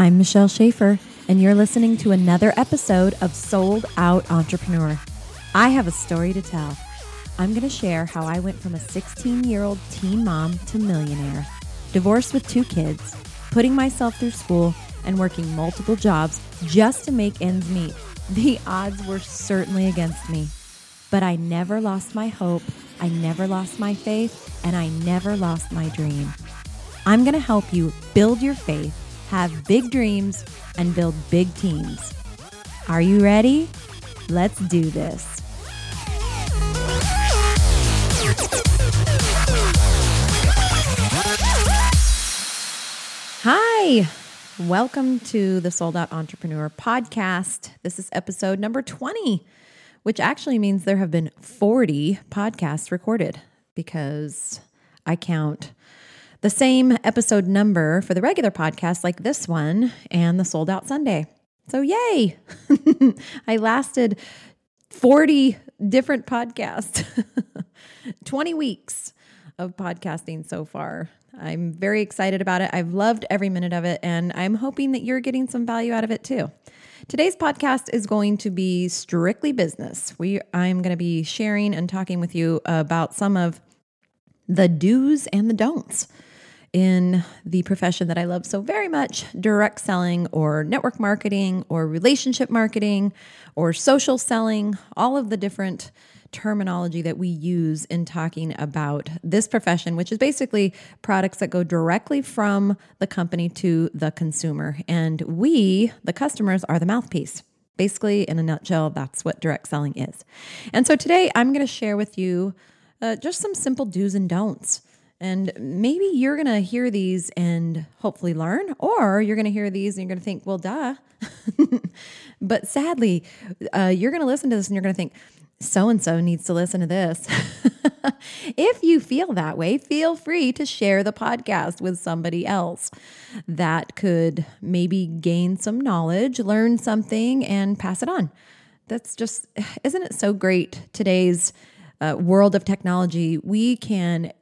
I'm Michelle Schaefer, and you're listening to another episode of Sold Out Entrepreneur. I have a story to tell. I'm going to share how I went from a 16-year-old teen mom to millionaire, divorced with 2 kids, putting myself through school, and working multiple jobs just to make ends meet. The odds were certainly against me, but I never lost my hope, I never lost my faith, and I never lost my dream. I'm going to help you build your faith, have big dreams, and build big teams. Are you ready? Let's do this. Hi, welcome to the Sold Out Entrepreneur podcast. This is episode number 20, which actually means there have been 40 podcasts recorded because I count the same episode number for the regular podcast like this one and the Sold Out Sunday. So yay! I lasted 40 different podcasts, 20 weeks of podcasting so far. I'm very excited about it. I've loved every minute of it, and I'm hoping that you're getting some value out of it too. Today's podcast is going to be strictly business. I'm going to be sharing and talking with you about some of the do's and the don'ts in the profession that I love so very much, direct selling or network marketing or relationship marketing or social selling, all of the different terminology that we use in talking about this profession, which is basically products that go directly from the company to the consumer. And we, the customers, are the mouthpiece. Basically, in a nutshell, that's what direct selling is. And so today I'm going to share with you just some simple do's and don'ts. And maybe you're going to hear these and hopefully learn, or you're going to hear these and you're going to think, well, duh. But sadly, you're going to listen to this and you're going to think, so-and-so needs to listen to this. If you feel that way, feel free to share the podcast with somebody else that could maybe gain some knowledge, learn something, and pass it on. That's just, isn't it so great? Today's world of technology, we can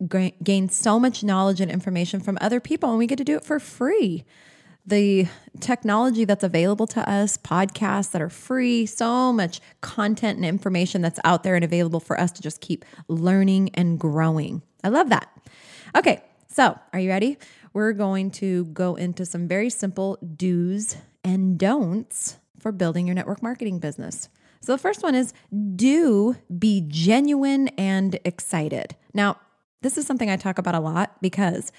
gain so much knowledge and information from other people, and we get to do it for free. The technology that's available to us, podcasts that are free, so much content and information that's out there and available for us to just keep learning and growing. I love that. Okay, so are you ready? We're going to go into some very simple do's and don'ts for building your network marketing business. So the first one is be genuine and excited. Now, this is something I talk about a lot because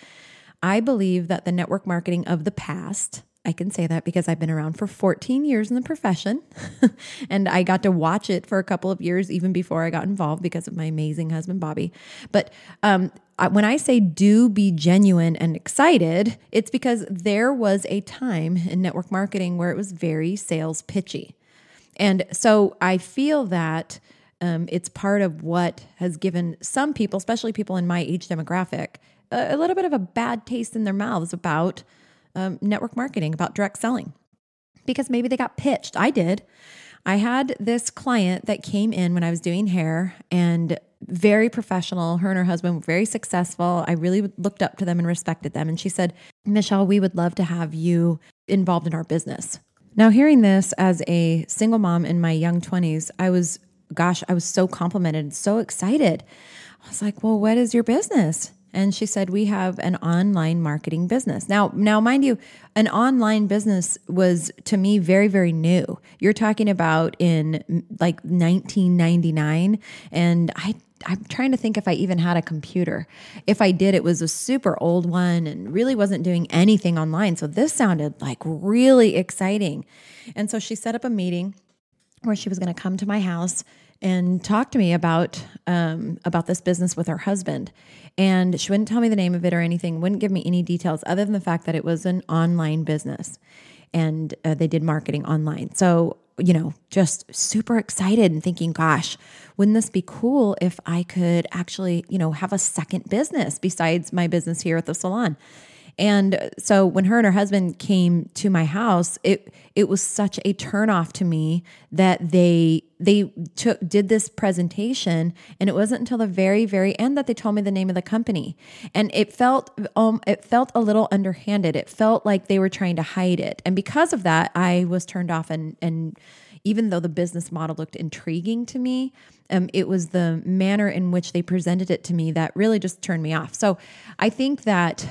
I believe that the network marketing of the past, I can say that because I've been around for 14 years in the profession and I got to watch it for a couple of years even before I got involved because of my amazing husband, Bobby. But when I say be genuine and excited, it's because there was a time in network marketing where it was very sales pitchy. And so I feel that it's part of what has given some people, especially people in my age demographic, a little bit of a bad taste in their mouths about network marketing, about direct selling, because maybe they got pitched. I did. I had this client that came in when I was doing hair and very professional. Her and her husband were very successful. I really looked up to them and respected them. And she said, "Michelle, we would love to have you involved in our business." Now, hearing this as a single mom in my young 20s, I was so complimented, so excited. I was like, "Well, what is your business?" And she said, "We have an online marketing business." Now, mind you, an online business was to me very, very new. You're talking about in like 1999, and I'm trying to think if I even had a computer. If I did, it was a super old one and really wasn't doing anything online. So this sounded like really exciting. And so she set up a meeting where she was going to come to my house and talk to me about this business with her husband. And she wouldn't tell me the name of it or anything, wouldn't give me any details other than the fact that it was an online business and they did marketing online. So, you know, just super excited and thinking, gosh, wouldn't this be cool if I could actually, you know, have a second business besides my business here at the salon? And so when her and her husband came to my house, it was such a turnoff to me that they did this presentation, and it wasn't until the very, very end that they told me the name of the company. And it felt a little underhanded. It felt like they were trying to hide it. And because of that, I was turned off, and even though the business model looked intriguing to me, it was the manner in which they presented it to me that really just turned me off. So I think that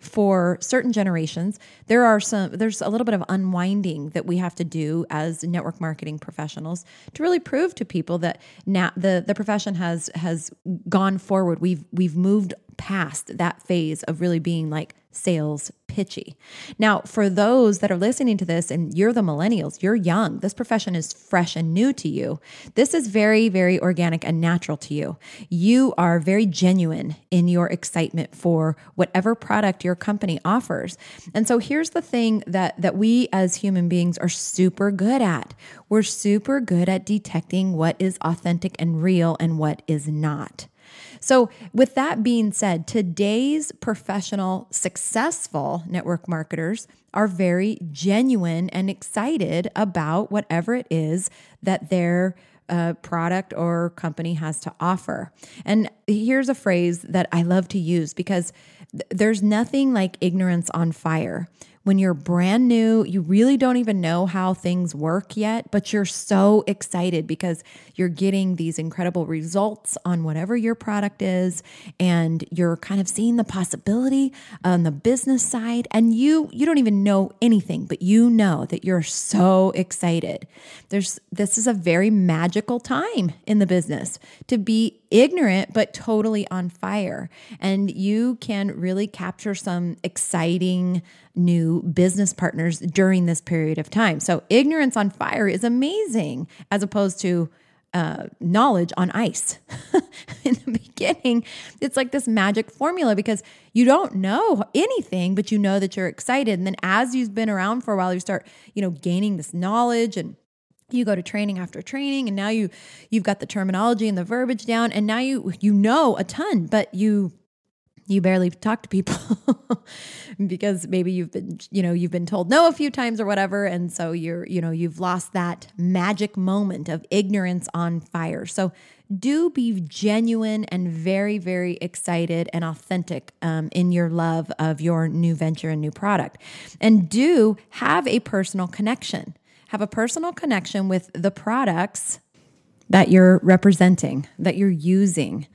for certain generations, there's a little bit of unwinding that we have to do as network marketing professionals to really prove to people that now the profession has gone forward. We've moved past that phase of really being like sales pitchy. Now, for those that are listening to this and you're the millennials, you're young, this profession is fresh and new to you. This is very, very organic and natural to you. You are very genuine in your excitement for whatever product your company offers. And so here's the thing that we as human beings are super good at. We're super good at detecting what is authentic and real and what is not. So with that being said, today's professional successful network marketers are very genuine and excited about whatever it is that their product or company has to offer. And here's a phrase that I love to use because there's nothing like ignorance on fire. When you're brand new, you really don't even know how things work yet, but you're so excited because you're getting these incredible results on whatever your product is, and you're kind of seeing the possibility on the business side, and you don't even know anything, but you know that you're so excited. This is a very magical time in the business to be ignorant, but totally on fire. And you can really capture some exciting new business partners during this period of time. So ignorance on fire is amazing as opposed to knowledge on ice. In the beginning, it's like this magic formula because you don't know anything, but you know that you're excited. And then as you've been around for a while, you start, gaining this knowledge, and you go to training after training, and now you've got the terminology and the verbiage down, and now you know a ton, but you barely talk to people because maybe you've been told no a few times or whatever, and so you've lost that magic moment of ignorance on fire. So do be genuine and very, very excited and authentic in your love of your new venture and new product, and do have a personal connection. Have a personal connection with the products that you're representing, that you're using.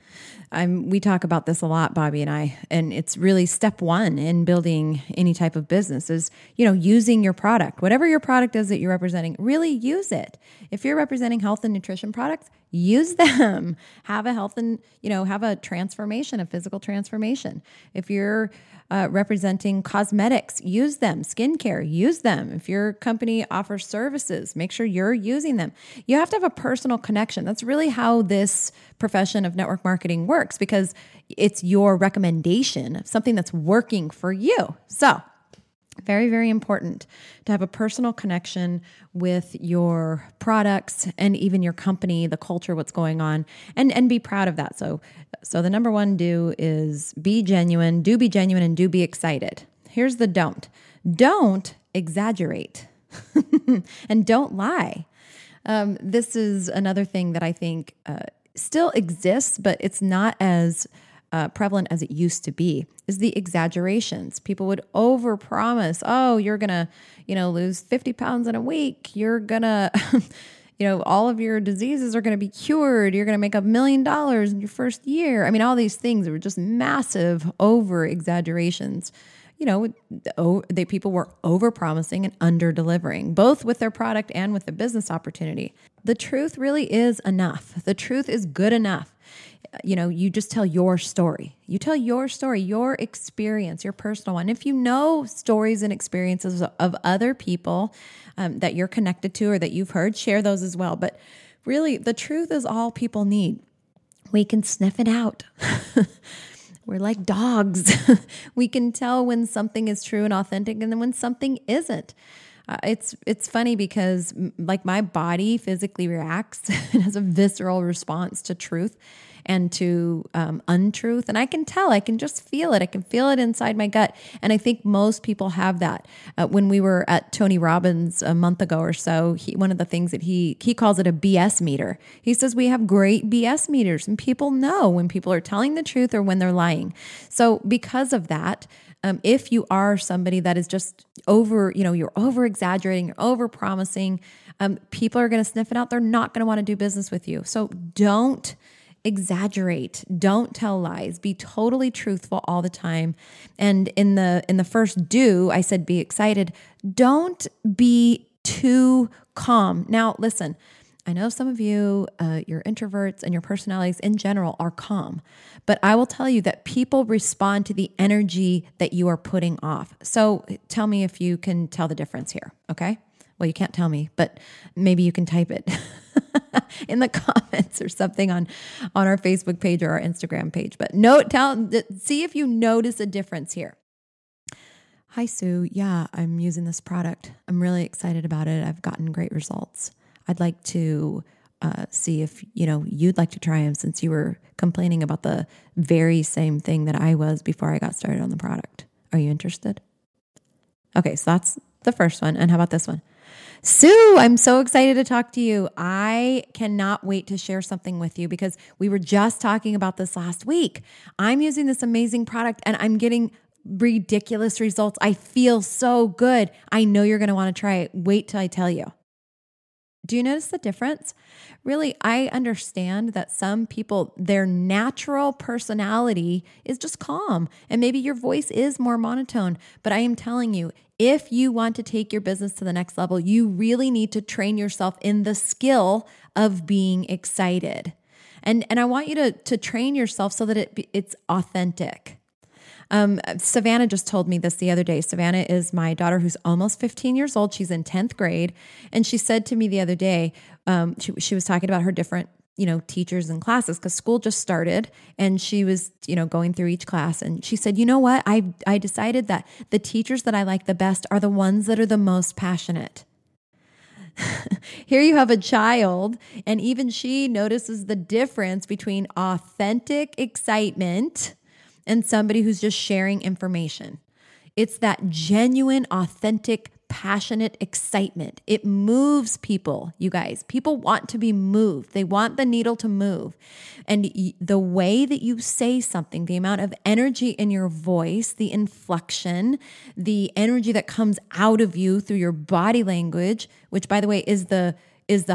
We talk about this a lot, Bobby and I, and it's really step one in building any type of business is, using your product. Whatever your product is that you're representing, really use it. If you're representing health and nutrition products, use them. Have a health and, have a transformation, a physical transformation. If you're representing cosmetics, use them. Skincare, use them. If your company offers services, make sure you're using them. You have to have a personal connection. That's really how this profession of network marketing works, because it's your recommendation of something that's working for you. So very, very important to have a personal connection with your products and even your company, the culture, what's going on, and be proud of that. So the number one do is be genuine, and do be excited. Here's the don't. Don't exaggerate and don't lie. This is another thing that I think still exists, but it's not as prevalent as it used to be, is the exaggerations. People would overpromise. Oh, you're going to, lose 50 pounds in a week. You're going to, all of your diseases are going to be cured. You're going to make $1 million in your first year. I mean, all these things were just massive over exaggerations. People were overpromising and under-delivering, both with their product and with the business opportunity. The truth really is enough. The truth is good enough. You just tell your story. You tell your story, your experience, your personal one. If you know stories and experiences of other people that you're connected to or that you've heard, share those as well. But really, the truth is all people need. We can sniff it out. We're like dogs. We can tell when something is true and authentic and then when something isn't. It's funny because my body physically reacts and has a visceral response to truth. and to untruth. And I can tell, I can just feel it. I can feel it inside my gut. And I think most people have that. When we were at Tony Robbins a month ago or so, one of the things that he calls it a BS meter. He says we have great BS meters, and people know when people are telling the truth or when they're lying. So because of that, if you are somebody that is just over, you're over exaggerating, you're over promising, people are going to sniff it out. They're not going to want to do business with you. So don't exaggerate. Don't tell lies. Be totally truthful all the time. And in the first do, I said, be excited. Don't be too calm. Now, listen, I know some of you, your introverts and your personalities in general are calm, but I will tell you that people respond to the energy that you are putting off. So tell me if you can tell the difference here, okay? Well, you can't tell me, but maybe you can type it in the comments or something on our Facebook page or our Instagram page. But see if you notice a difference here. Hi, Sue. Yeah, I'm using this product. I'm really excited about it. I've gotten great results. I'd like to see if, you'd like to try them, since you were complaining about the very same thing that I was before I got started on the product. Are you interested? Okay, so that's the first one. And how about this one? Sue, I'm so excited to talk to you. I cannot wait to share something with you, because we were just talking about this last week. I'm using this amazing product and I'm getting ridiculous results. I feel so good. I know you're going to want to try it. Wait till I tell you. Do you notice the difference? Really, I understand that some people, their natural personality is just calm, and maybe your voice is more monotone, but I am telling you, if you want to take your business to the next level, you really need to train yourself in the skill of being excited. And I want you to train yourself so that it's authentic. Savannah just told me this the other day. Savannah is my daughter who's almost 15 years old. She's in 10th grade. And she said to me the other day, she was talking about her different, teachers and classes, because school just started and she was, going through each class. And she said, you know what? I decided that the teachers that I like the best are the ones that are the most passionate. Here you have a child, and even she notices the difference between authentic excitement and somebody who's just sharing information. It's that genuine, authentic, passionate excitement. It moves people, you guys. People want to be moved. They want the needle to move. And the way that you say something, the amount of energy in your voice, the inflection, the energy that comes out of you through your body language, which, by the way, is the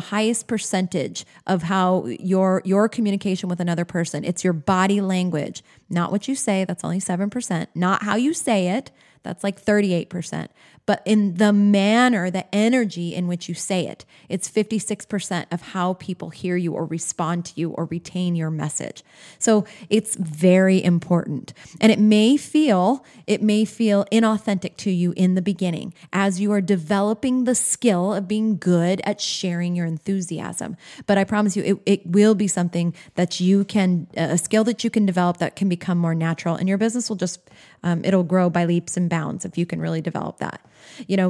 highest percentage of how your communication with another person. It's your body language, not what you say. That's only 7%. Not how you say it. That's like 38%. But in the manner, the energy in which you say it, it's 56% of how people hear you or respond to you or retain your message. So it's very important. And it may feel inauthentic to you in the beginning as you are developing the skill of being good at sharing your enthusiasm. But I promise you, it will be something that a skill that you can develop that can become more natural, and your business will just, it'll grow by leaps and bounds if you can really develop that.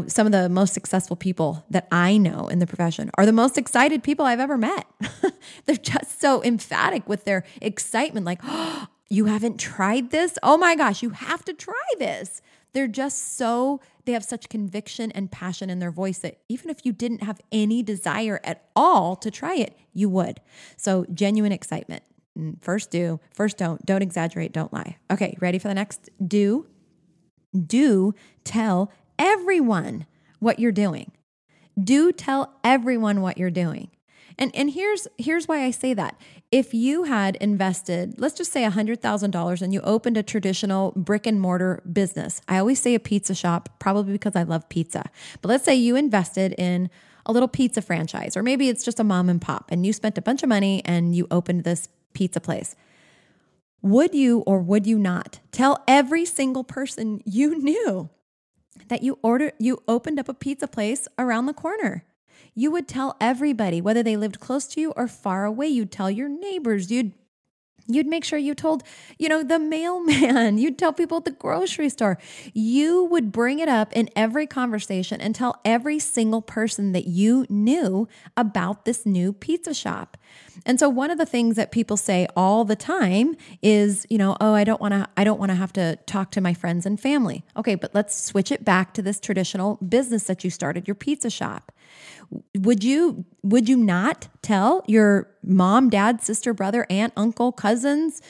Some of the most successful people that I know in the profession are the most excited people I've ever met. They're just so emphatic with their excitement. Like, oh, you haven't tried this? Oh my gosh, you have to try this. They're just so, they have such conviction and passion in their voice that even if you didn't have any desire at all to try it, you would. So genuine excitement. First do, first don't exaggerate, don't lie. Okay, ready for the next do? Do tell everyone what you're doing. Do tell everyone what you're doing. And here's why I say that. If you had invested, let's just say $100,000, and you opened a traditional brick and mortar business. I always say a pizza shop, probably because I love pizza. But let's say you invested in a little pizza franchise, or maybe it's just a mom and pop, and you spent a bunch of money and you opened this pizza place. Would you or would you not tell every single person you knew that you opened up a pizza place around the corner? You would tell everybody, whether they lived close to you or far away. You'd tell your neighbors. You'd make sure you told, the mailman. You'd tell people at the grocery store. You would bring it up in every conversation and tell every single person that you knew about this new pizza shop. And so one of the things that people say all the time is, you know, oh, I don't want to have to talk to my friends and family. Okay, but let's switch it back to this traditional business that you started, your pizza shop. Would you not tell your mom, dad, sister, brother, aunt, uncle, cousins,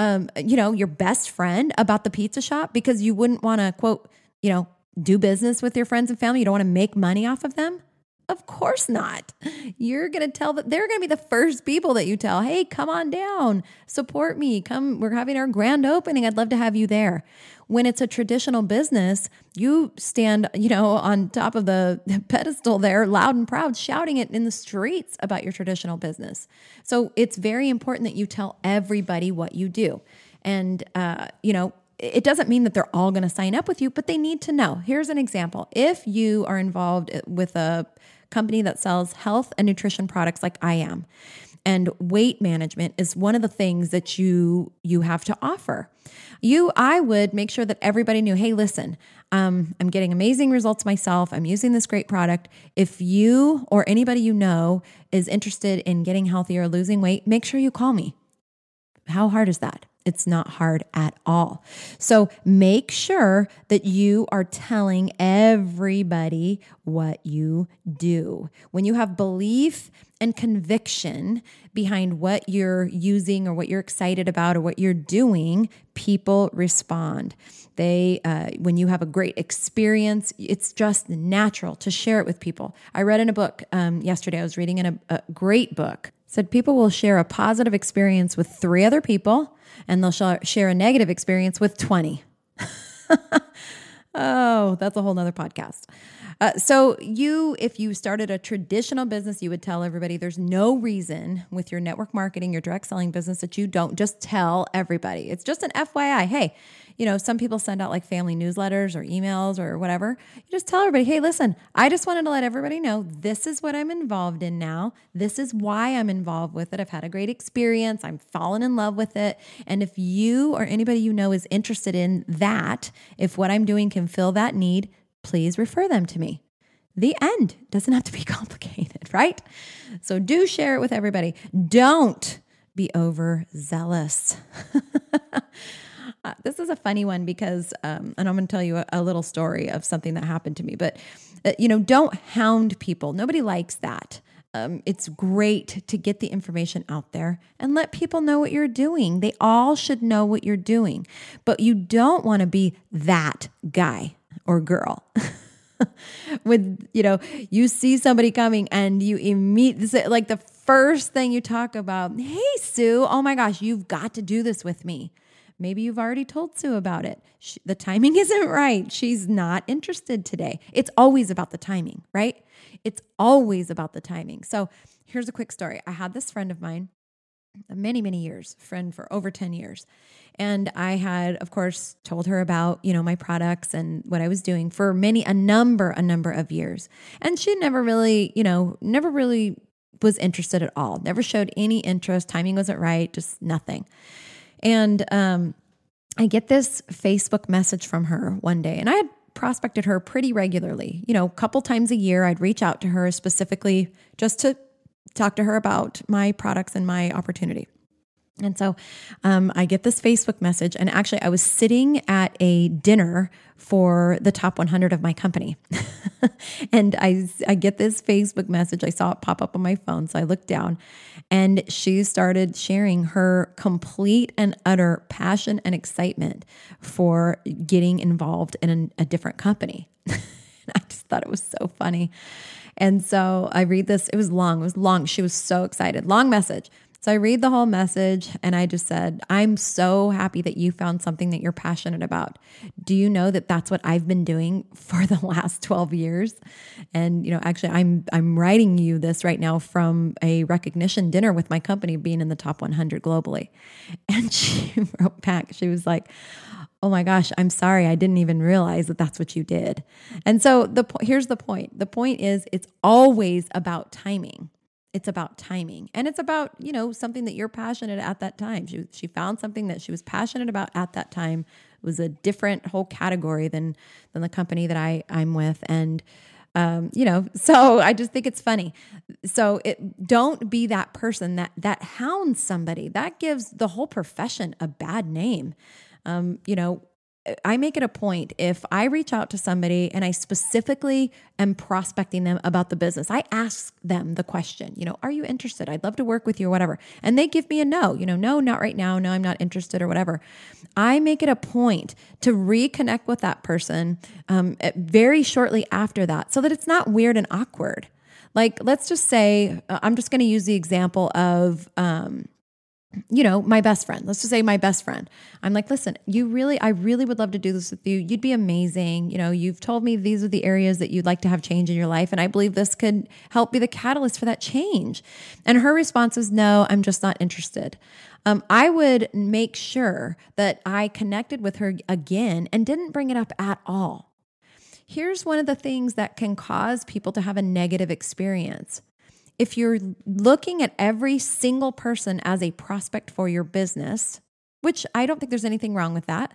you know, your best friend about the pizza shop because you wouldn't want to, quote, you know, do business with your friends and family? You don't want to make money off of them? Of course not. You're going to tell that they're going to be the first people that you tell, hey, come on down, support me. Come, we're having our grand opening. I'd love to have you there. When it's a traditional business, you stand, you know, on top of the pedestal there, loud and proud, shouting it in the streets about your traditional business. So it's very important that you tell everybody what you do. And, you know, it doesn't mean that they're all going to sign up with you, but they need to know. Here's an example. If you are involved with a company that sells health and nutrition products like I am, and weight management is one of the things that you have to offer. I would make sure that everybody knew, hey, listen, I'm getting amazing results myself. I'm using this great product. If you or anybody you know is interested in getting healthier or losing weight, make sure you call me. How hard is that? It's not hard at all. So make sure that you are telling everybody what you do. When you have belief and conviction behind what you're using or what you're excited about or what you're doing, people respond. When you have a great experience, it's just natural to share it with people. I read in a book yesterday, I was reading in a great book, said people will share a positive experience with 3 other people and they'll share a negative experience with 20. Oh, that's a whole nother podcast. So if you started a traditional business, you would tell everybody. There's no reason with your network marketing, your direct selling business, that you don't just tell everybody. It's just an FYI. Hey, you know, some people send out like family newsletters or emails or whatever. You just tell everybody, hey, listen, I just wanted to let everybody know this is what I'm involved in now. This is why I'm involved with it. I've had a great experience. I'm fallen in love with it. And if you or anybody you know is interested in that, if what I'm doing can fill that need, please refer them to me. The end. Doesn't have to be complicated, right? So do share it with everybody. Don't be overzealous. This is a funny one because, and I'm going to tell you a little story of something that happened to me, but you know, don't hound people. Nobody likes that. It's great to get the information out there and let people know what you're doing. They all should know what you're doing, but you don't want to be that guy or girl. With, you know, you see somebody coming and you immediately, like the first thing you talk about, hey, Sue, oh my gosh, you've got to do this with me. Maybe you've already told Sue about it. The timing isn't right. She's not interested today. It's always about the timing, right? It's always about the timing. So here's a quick story. I had this friend of mine, many, many years, friend for over 10 years. And I had, of course, told her about, you know, my products and what I was doing for a number of years. And she never really was interested at all. Never showed any interest. Timing wasn't right, just nothing. And I get this Facebook message from her one day, and I had prospected her pretty regularly. You know, a couple times a year, I'd reach out to her specifically just to talk to her about my products and my opportunity. And so I get this Facebook message, and actually I was sitting at a dinner for the top 100 of my company. And I get this Facebook message. I saw it pop up on my phone. So I looked down and she started sharing her complete and utter passion and excitement for getting involved in a different company. I just thought it was so funny. And so I read this. It was long. She was so excited. Long message. So I read the whole message and I just said, I'm so happy that you found something that you're passionate about. Do you know that that's what I've been doing for the last 12 years? And, you know, actually I'm writing you this right now from a recognition dinner with my company being in the top 100 globally. And she wrote back, she was like, oh my gosh, I'm sorry. I didn't even realize that that's what you did. And so here's the point. The point is it's always about timing. It's about timing and it's about, you know, something that you're passionate at that time. She found something that she was passionate about at that time. It was a different whole category than the company that I'm with. And So I just think it's funny. So don't be that person that hounds somebody. That gives the whole profession a bad name. I make it a point, if I reach out to somebody and I specifically am prospecting them about the business, I ask them the question, are you interested? I'd love to work with you or whatever. And they give me a no, no, not right now. No, I'm not interested or whatever. I make it a point to reconnect with that person very shortly after that, so that it's not weird and awkward. Like, let's just say, I'm just going to use the example of, my best friend. Let's just say my best friend. I'm like, listen, I really would love to do this with you. You'd be amazing. You've told me these are the areas that you'd like to have change in your life, and I believe this could help be the catalyst for that change. And her response is, no, I'm just not interested. I would make sure that I connected with her again and didn't bring it up at all. Here's one of the things that can cause people to have a negative experience. If you're looking at every single person as a prospect for your business, which I don't think there's anything wrong with that.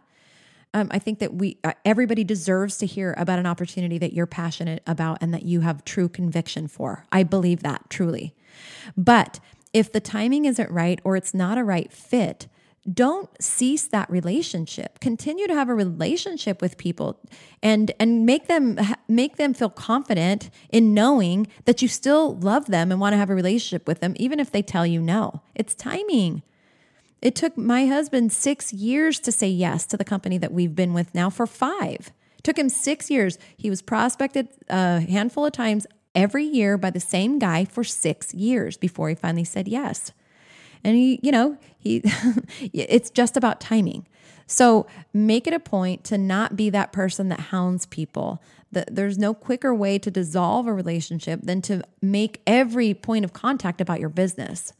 I think that everybody deserves to hear about an opportunity that you're passionate about and that you have true conviction for. I believe that truly. But if the timing isn't right or it's not a right fit, don't cease that relationship. Continue to have a relationship with people and make them feel confident in knowing that you still love them and want to have a relationship with them, even if they tell you no. It's timing. It took my husband 6 years to say yes to the company that we've been with now for 5. It took him 6 years. He was prospected a handful of times every year by the same guy for 6 years before he finally said yes. And he it's just about timing. So make it a point to not be that person that hounds people. There's no quicker way to dissolve a relationship than to make every point of contact about your business.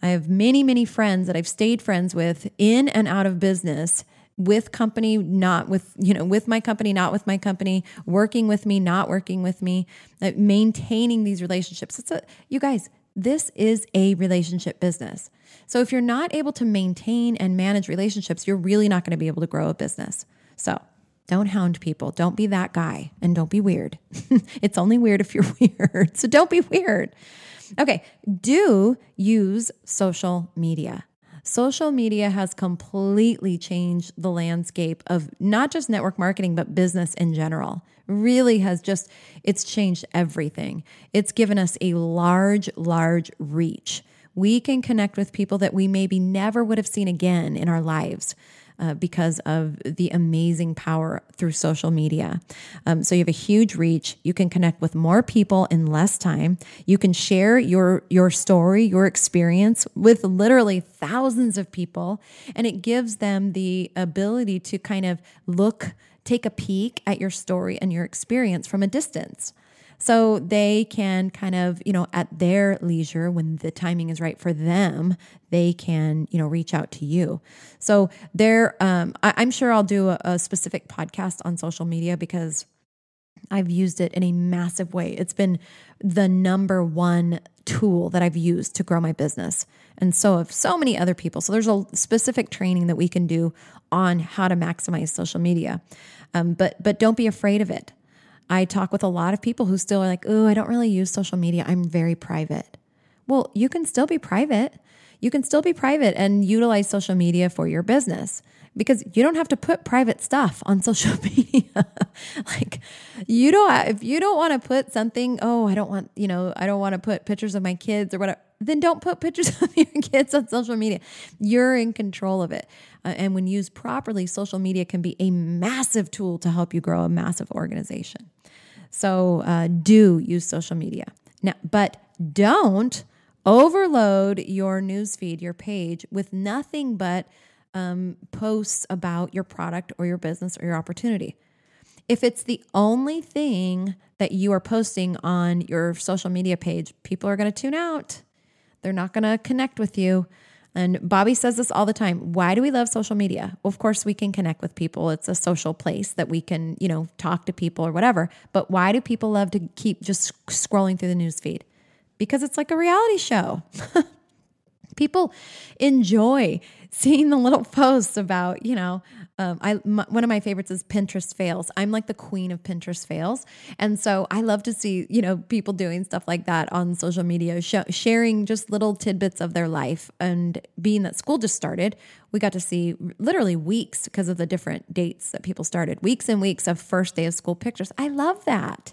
I have many, many friends that I've stayed friends with in and out of business, with company, not with, with my company, not with my company, working with me, not working with me, maintaining these relationships. You guys, this is a relationship business. So if you're not able to maintain and manage relationships, you're really not going to be able to grow a business. So don't hound people. Don't be that guy, and don't be weird. It's only weird if you're weird. So don't be weird. Okay. Do use social media. Social media has completely changed the landscape of not just network marketing, but business in general. Really has it's changed everything. It's given us a large, large reach. We can connect with people that we maybe never would have seen again in our lives because of the amazing power through social media. So you have a huge reach. You can connect with more people in less time. You can share your story, your experience with literally thousands of people. And it gives them the ability to kind of take a peek at your story and your experience from a distance. So they can kind of, at their leisure, when the timing is right for them, they can, reach out to you. So I'm sure I'll do a specific podcast on social media, because I've used it in a massive way. It's been the number one tool that I've used to grow my business, and so have so many other people. So there's a specific training that we can do on how to maximize social media, but don't be afraid of it. I talk with a lot of people who still are like, oh, I don't really use social media. I'm very private. Well, you can still be private. You can still be private and utilize social media for your business, because you don't have to put private stuff on social media. If you don't want to put something, I don't want to put pictures of my kids or whatever, then don't put pictures of your kids on social media. You're in control of it. And when used properly, social media can be a massive tool to help you grow a massive organization. So do use social media. Now, but don't overload your newsfeed, your page, with nothing but posts about your product or your business or your opportunity. If it's the only thing that you are posting on your social media page, people are going to tune out. They're not going to connect with you. And Bobby says this all the time. Why do we love social media? Well, of course, we can connect with people. It's a social place that we can, talk to people or whatever. But why do people love to keep just scrolling through the newsfeed? Because it's like a reality show. People enjoy seeing the little posts about, One of my favorites is Pinterest fails. I'm like the queen of Pinterest fails. And so I love to see, you know, people doing stuff like that on social media, sharing just little tidbits of their life. And being that school just started, we got to see literally weeks, because of the different dates that people started, weeks and weeks of first day of school pictures. I love that.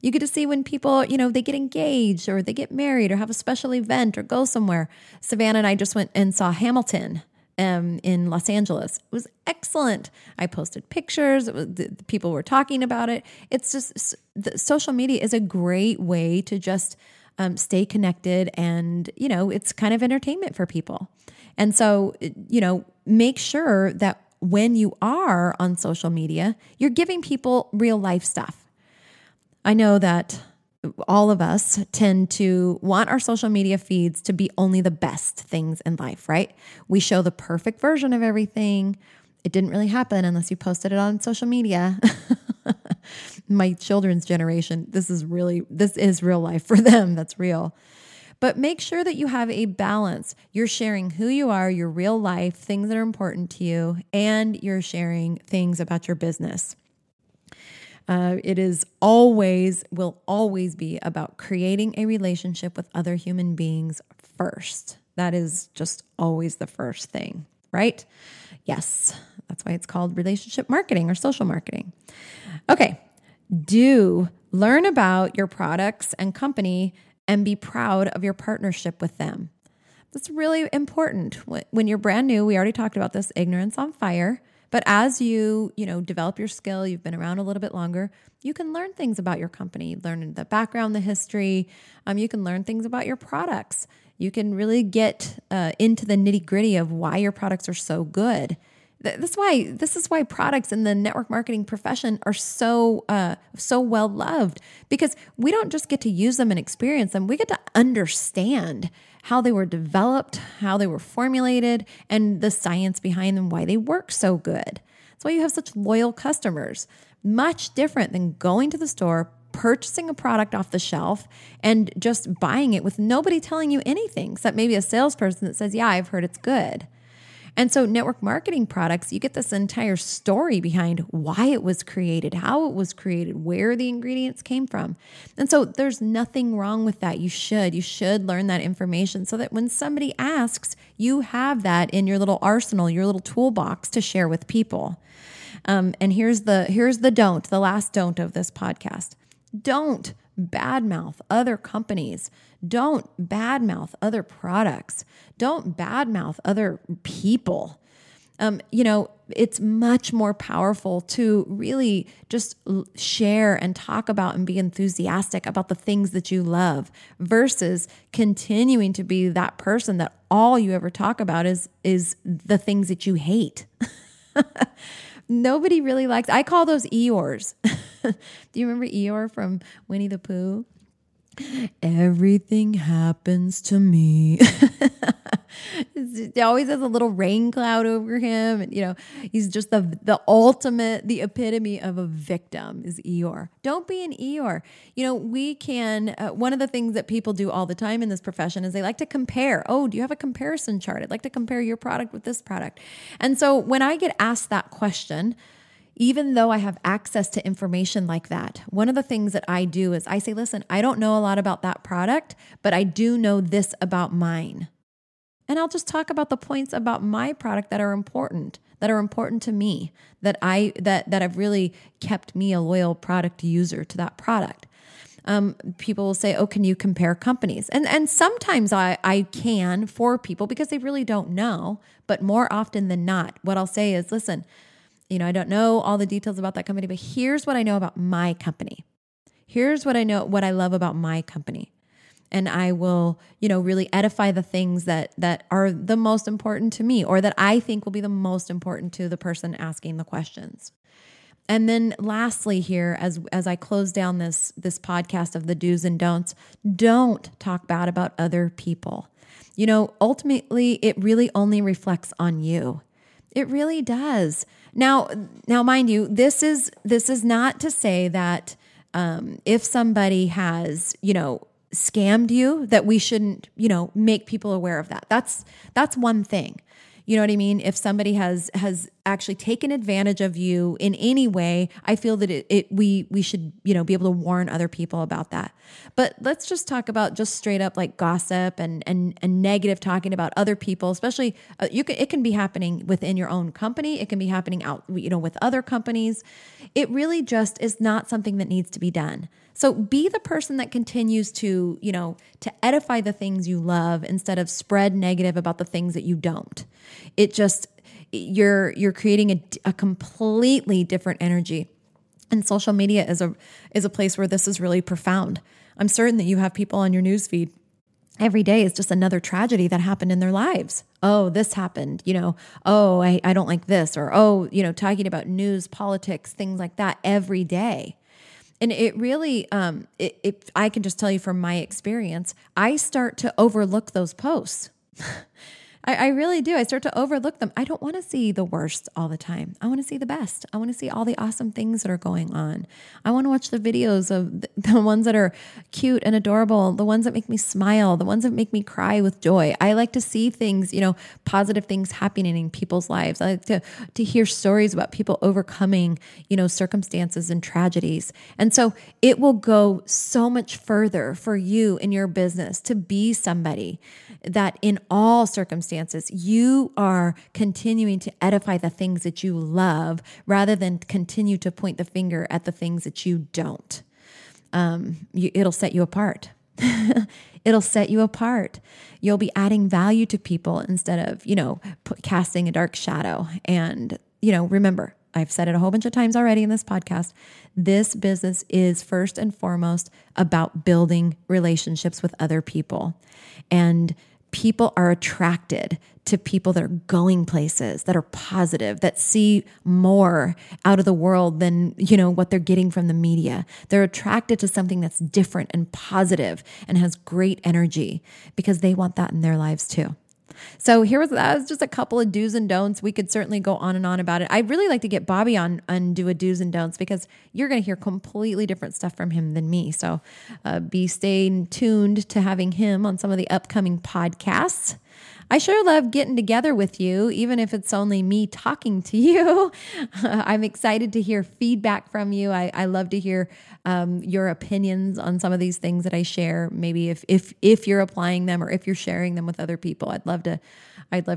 You get to see when people, you know, they get engaged or they get married or have a special event or go somewhere. Savannah and I just went and saw Hamilton in Los Angeles. It was excellent. I posted pictures. The people were talking about it. It's just, social media is a great way to just stay connected, and, you know, it's kind of entertainment for people. And so, you know, make sure that when you are on social media, you're giving people real life stuff. I know that all of us tend to want our social media feeds to be only the best things in life, right? We show the perfect version of everything. It didn't really happen unless you posted it on social media. My children's generation, this is real life for them. That's real. But make sure that you have a balance. You're sharing who you are, your real life, things that are important to you, and you're sharing things about your business. It will always be about creating a relationship with other human beings first. That is just always the first thing, right? Yes. That's why it's called relationship marketing or social marketing. Okay. Learn about your products and company and be proud of your partnership with them. That's really important. When you're brand new, we already talked about this, ignorance on fire. But as you develop your skill, you've been around a little bit longer, you can learn things about your company, learn the background, the history. You can learn things about your products. You can really get into the nitty gritty of why your products are so good. This is why products in the network marketing profession are so well loved, because we don't just get to use them and experience them. We get to understand how they were developed, how they were formulated, and the science behind them, why they work so good. That's why you have such loyal customers. Much different than going to the store, purchasing a product off the shelf, and just buying it with nobody telling you anything, except maybe a salesperson that says, yeah, I've heard it's good. And so network marketing products, you get this entire story behind why it was created, how it was created, where the ingredients came from. And so there's nothing wrong with that. You should learn that information so that when somebody asks, you have that in your little arsenal, your little toolbox to share with people. And here's the don't, the last don't of this podcast. Don't badmouth other companies. Don't badmouth other products. Don't badmouth other people. It's much more powerful to really just share and talk about and be enthusiastic about the things that you love, versus continuing to be that person that all you ever talk about is the things that you hate. Nobody really likes. I call those Eeyores. Do you remember Eeyore from Winnie the Pooh? Everything happens to me. He always has a little rain cloud over him. And, he's just the epitome of a victim is Eeyore. Don't be an Eeyore. One of the things that people do all the time in this profession is they like to compare. Oh, do you have a comparison chart? I'd like to compare your product with this product. And so when I get asked that question, even though I have access to information like that, one of the things that I do is I say, listen, I don't know a lot about that product, but I do know this about mine. And I'll just talk about the points about my product that are important to me, that have really kept me a loyal product user to that product. People will say, oh, can you compare companies? And sometimes I can for people because they really don't know, but more often than not, what I'll say is, listen, I don't know all the details about that company, but here's what I know about my company. Here's what I know, what I love about my company. And I will, really edify the things that are the most important to me, or that I think will be the most important to the person asking the questions. And then lastly here, as I close down this podcast of the do's and don'ts, don't talk bad about other people. Ultimately, it really only reflects on you. It really does. Now, mind you, this is not to say that if somebody has, scammed you, that we shouldn't, make people aware of that. That's one thing. You know what I mean? If somebody has actually taken advantage of you in any way, I feel that we should, be able to warn other people about that. But let's just talk about just straight up like gossip and negative talking about other people, especially it can be happening within your own company. It can be happening out, with other companies. It really just is not something that needs to be done. So be the person that continues to, to edify the things you love instead of spread negative about the things that you don't. It just, you're creating a completely different energy. And social media is a place where this is really profound. I'm certain that you have people on your newsfeed every day is just another tragedy that happened in their lives. Oh, this happened, oh, I don't like this, or, oh, talking about news, politics, things like that every day. And it really, I can just tell you from my experience, I start to overlook those posts. I really do. I start to overlook them. I don't want to see the worst all the time. I want to see the best. I want to see all the awesome things that are going on. I want to watch the videos of the ones that are cute and adorable, the ones that make me smile, the ones that make me cry with joy. I like to see things, positive things happening in people's lives. I like to hear stories about people overcoming, circumstances and tragedies. And so it will go so much further for you in your business to be somebody that in all circumstances, you are continuing to edify the things that you love rather than continue to point the finger at the things that you don't. It'll set you apart. It'll set you apart. You'll be adding value to people instead of, casting a dark shadow. And, remember, I've said it a whole bunch of times already in this podcast, this business is first and foremost about building relationships with other people. And people are attracted to people that are going places, that are positive, that see more out of the world than, what they're getting from the media. They're attracted to something that's different and positive and has great energy because they want that in their lives too. So that was just a couple of do's and don'ts. We could certainly go on and on about it. I'd really like to get Bobby on and do a do's and don'ts because you're going to hear completely different stuff from him than me. So stay tuned to having him on some of the upcoming podcasts. I sure love getting together with you, even if it's only me talking to you. I'm excited to hear feedback from you. I love to hear your opinions on some of these things that I share. Maybe if you're applying them or if you're sharing them with other people, I'd love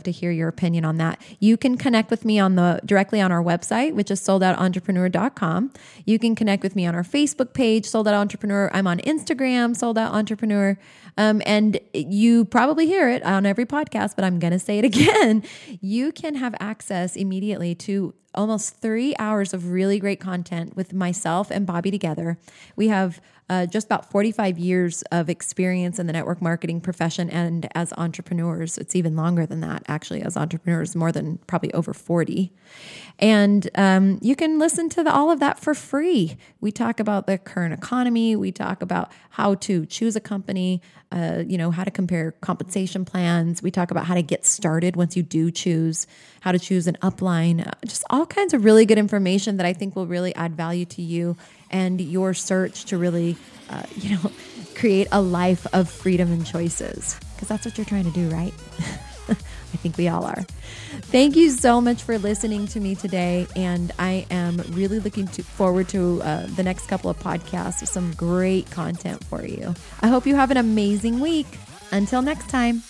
to hear your opinion on that. You can connect with me directly on our website, which is soldoutentrepreneur.com. You can connect with me on our Facebook page, Sold Out Entrepreneur. I'm on Instagram, Sold Out Entrepreneur. And you probably hear it on every podcast, but I'm going to say it again. You can have access immediately to almost 3 hours of really great content with myself and Bobby together. We have just about 45 years of experience in the network marketing profession and as entrepreneurs. It's even longer than that, actually, as entrepreneurs, more than probably over 40. And you can listen to all of that for free. We talk about the current economy. We talk about how to choose a company, how to compare compensation plans. We talk about how to get started once you do choose, how to choose an upline, just all kinds of really good information that I think will really add value to you and your search to really, create a life of freedom and choices, because that's what you're trying to do, right? I think we all are. Thank you so much for listening to me today. And I am really looking forward to the next couple of podcasts with some great content for you. I hope you have an amazing week. Until next time.